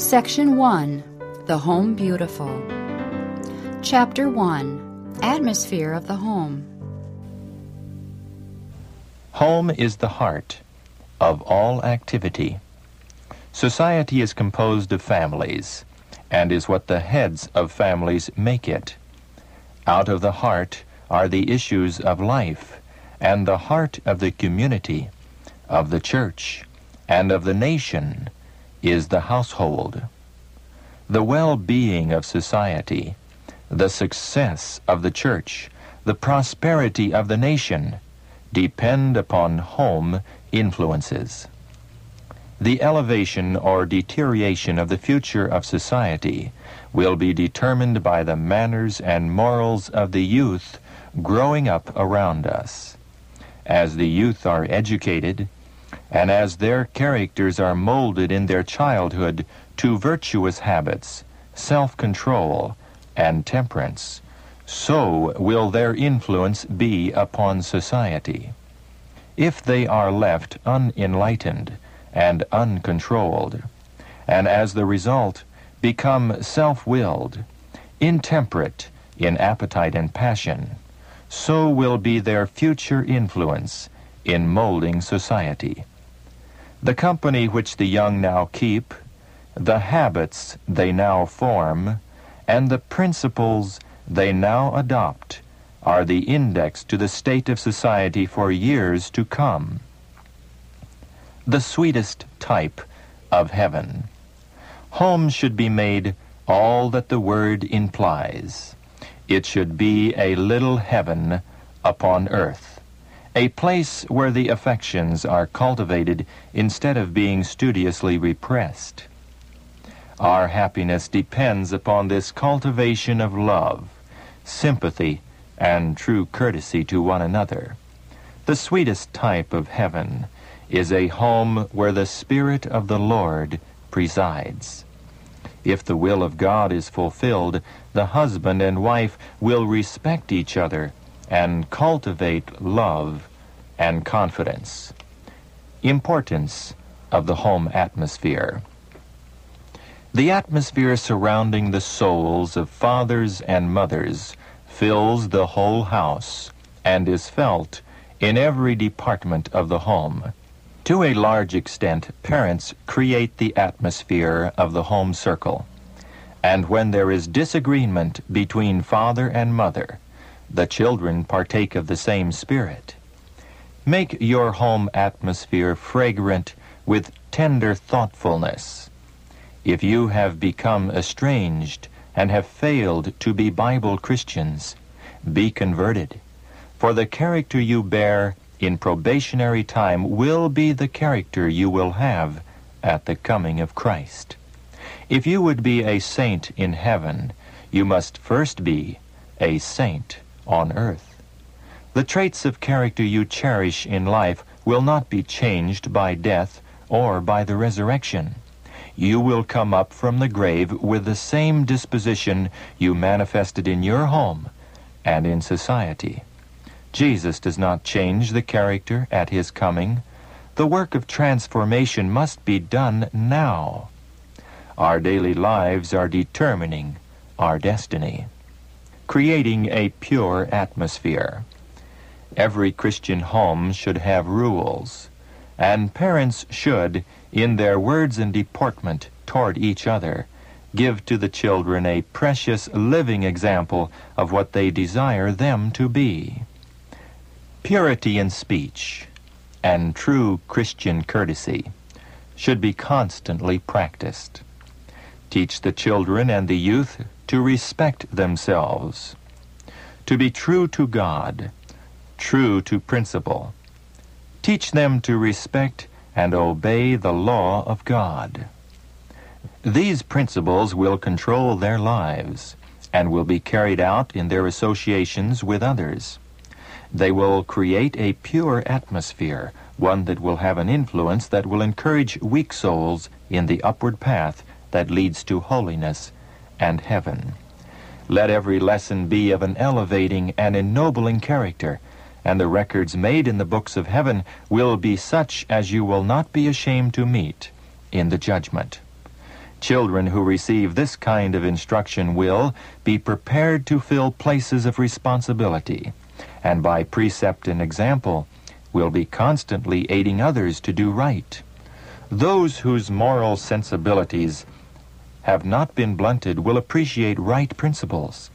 Section 1. The Home Beautiful. Chapter 1. Atmosphere of the Home. Home is the heart of all activity. Society is composed of families, and is what the heads of families make it. Out of the heart are the issues of life, and the heart of the community, of the church, and of the nation is the household. The well-being of society, the success of the church, the prosperity of the nation depend upon home influences. The elevation or deterioration of the future of society will be determined by the manners and morals of the youth growing up around us. As the youth are educated, and as their characters are molded in their childhood to virtuous habits, self-control, and temperance, so will their influence be upon society. If they are left unenlightened and uncontrolled, and as the result become self-willed, intemperate in appetite and passion, so will be their future influence in molding society. The company which the young now keep, the habits they now form, and the principles they now adopt are the index to the state of society for years to come. The sweetest type of heaven. Home should be made all that the word implies. It should be a little heaven upon earth, a place where the affections are cultivated instead of being studiously repressed. Our happiness depends upon this cultivation of love, sympathy, and true courtesy to one another. The sweetest type of heaven is a home where the Spirit of the Lord presides. If the will of God is fulfilled, the husband and wife will respect each other and cultivate love and confidence. Importance of the home atmosphere. The atmosphere surrounding the souls of fathers and mothers fills the whole house and is felt in every department of the home. To a large extent, parents create the atmosphere of the home circle, and when there is disagreement between father and mother, the children partake of the same spirit. Make your home atmosphere fragrant with tender thoughtfulness. If you have become estranged and have failed to be Bible Christians, be converted, for the character you bear in probationary time will be the character you will have at the coming of Christ. If you would be a saint in heaven, you must first be a saint on earth. The traits of character you cherish in life will not be changed by death or by the resurrection. You will come up from the grave with the same disposition you manifested in your home and in society. Jesus does not change the character at his coming. The work of transformation must be done now. Our daily lives are determining our destiny. Creating a pure atmosphere. Every Christian home should have rules, and parents should, in their words and deportment toward each other, give to the children a precious living example of what they desire them to be. Purity in speech and true Christian courtesy should be constantly practiced. Teach the children and the youth to respect themselves, to be true to God, true to principle. Teach them to respect and obey the law of God. These principles will control their lives and will be carried out in their associations with others. They will create a pure atmosphere, one that will have an influence that will encourage weak souls in the upward path that leads to holiness and heaven. Let every lesson be of an elevating and ennobling character, and the records made in the books of heaven will be such as you will not be ashamed to meet in the judgment. Children who receive this kind of instruction will be prepared to fill places of responsibility, and by precept and example will be constantly aiding others to do right. Those whose moral sensibilities have not been blunted will appreciate right principles.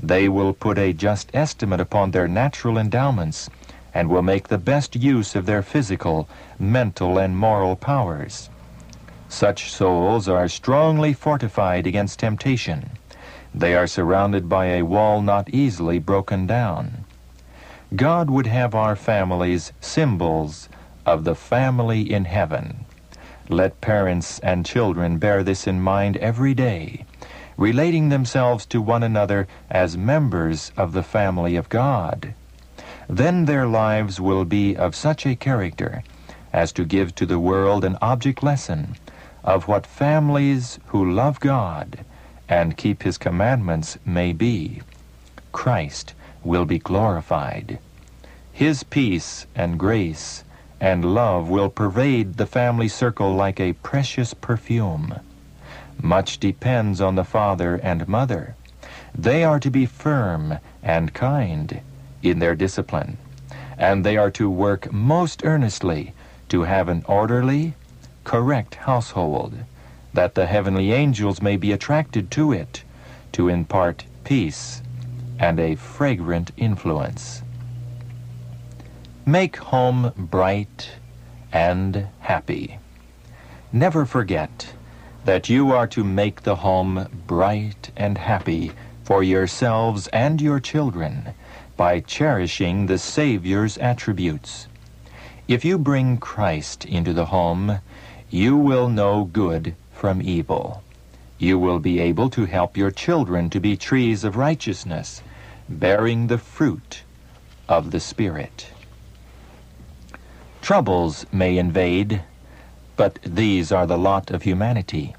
They will put a just estimate upon their natural endowments and will make the best use of their physical, mental, and moral powers. Such souls are strongly fortified against temptation. They are surrounded by a wall not easily broken down. God would have our families symbols of the family in heaven. Let parents and children bear this in mind every day, relating themselves to one another as members of the family of God. Then their lives will be of such a character as to give to the world an object lesson of what families who love God and keep His commandments may be. Christ will be glorified. His peace and grace and love will pervade the family circle like a precious perfume. Much depends on the father and mother. They are to be firm and kind in their discipline, and they are to work most earnestly to have an orderly, correct household, that the heavenly angels may be attracted to it, to impart peace and a fragrant influence. Make home bright and happy. Never forget that you are to make the home bright and happy for yourselves and your children by cherishing the Savior's attributes. If you bring Christ into the home, you will know good from evil. You will be able to help your children to be trees of righteousness, bearing the fruit of the Spirit. Troubles may invade, but these are the lot of humanity.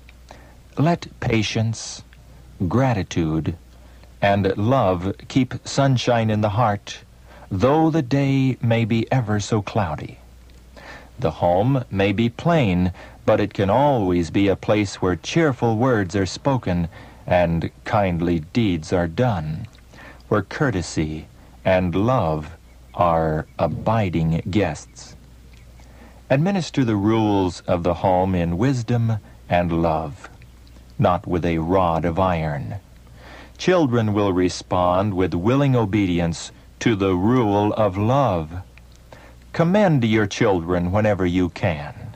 Let patience, gratitude, and love keep sunshine in the heart, though the day may be ever so cloudy. The home may be plain, but it can always be a place where cheerful words are spoken and kindly deeds are done, where courtesy and love are abiding guests. Administer the rules of the home in wisdom and love, not with a rod of iron. Children will respond with willing obedience to the rule of love. Commend your children whenever you can.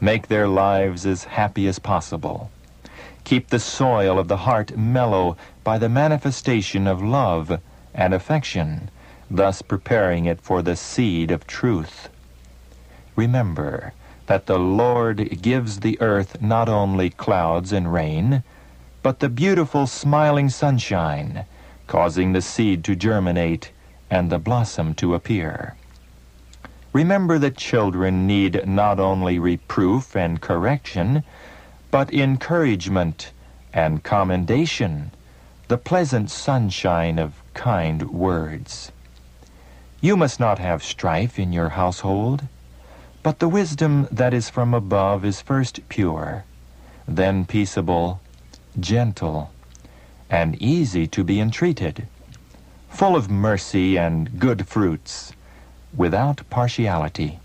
Make their lives as happy as possible. Keep the soil of the heart mellow by the manifestation of love and affection, thus preparing it for the seed of truth. Remember that the Lord gives the earth not only clouds and rain, but the beautiful smiling sunshine, causing the seed to germinate and the blossom to appear. Remember that children need not only reproof and correction, but encouragement and commendation, the pleasant sunshine of kind words. You must not have strife in your household, but the wisdom that is from above is first pure, then peaceable, gentle, and easy to be entreated, full of mercy and good fruits, without partiality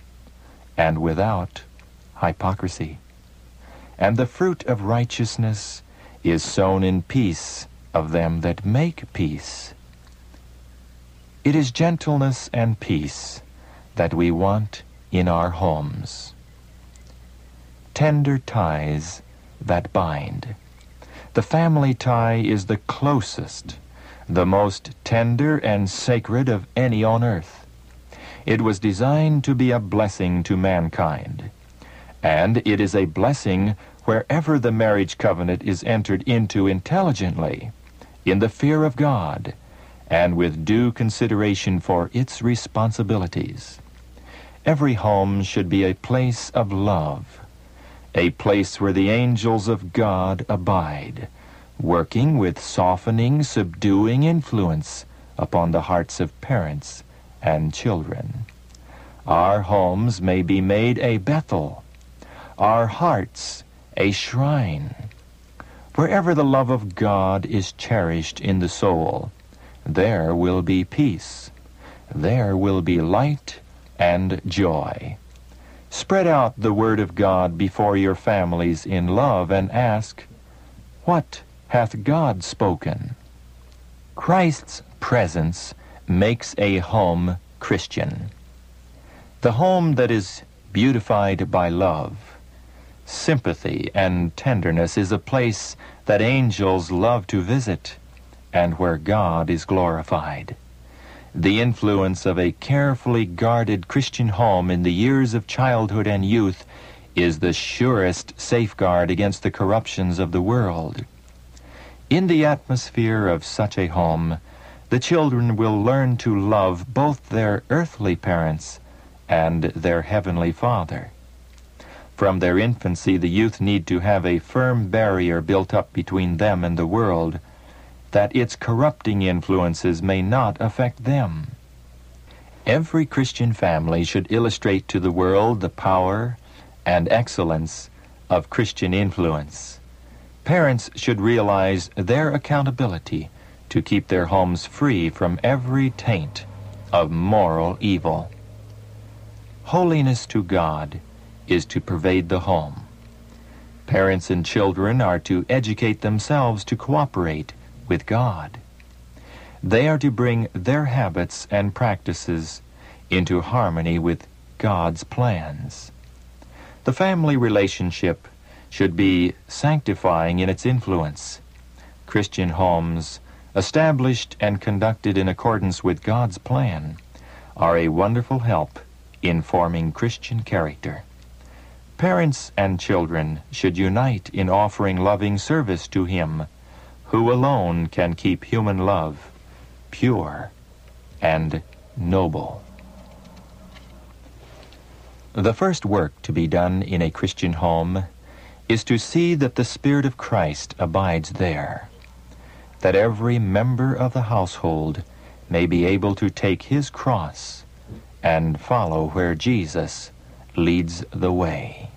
and without hypocrisy. And the fruit of righteousness is sown in peace of them that make peace. It is gentleness and peace that we want in our homes. Tender ties that bind. The family tie is the closest, the most tender and sacred of any on earth. It was designed to be a blessing to mankind, and it is a blessing wherever the marriage covenant is entered into intelligently, in the fear of God, and with due consideration for its responsibilities. Every home should be a place of love, a place where the angels of God abide, working with softening, subduing influence upon the hearts of parents and children. Our homes may be made a Bethel, our hearts a shrine, Wherever the love of God is cherished in the soul, there will be peace. There will be light and joy. Spread out the word of God before your families in love and ask, "What hath God spoken?" Christ's presence makes a home Christian. The home that is beautified by love, sympathy, and tenderness is a place that angels love to visit and where God is glorified. The influence of a carefully guarded Christian home in the years of childhood and youth is the surest safeguard against the corruptions of the world. In the atmosphere of such a home, the children will learn to love both their earthly parents and their heavenly Father. From their infancy, the youth need to have a firm barrier built up between them and the world, that its corrupting influences may not affect them. Every Christian family should illustrate to the world the power and excellence of Christian influence. Parents should realize their accountability to keep their homes free from every taint of moral evil. Holiness to God is to pervade the home. Parents and children are to educate themselves to cooperate with God. They are to bring their habits and practices into harmony with God's plans. The family relationship should be sanctifying in its influence. Christian homes, established and conducted in accordance with God's plan, are a wonderful help in forming Christian character. Parents and children should unite in offering loving service to Him who alone can keep human love pure and noble. The first work to be done in a Christian home is to see that the Spirit of Christ abides there, that every member of the household may be able to take his cross and follow where Jesus leads the way.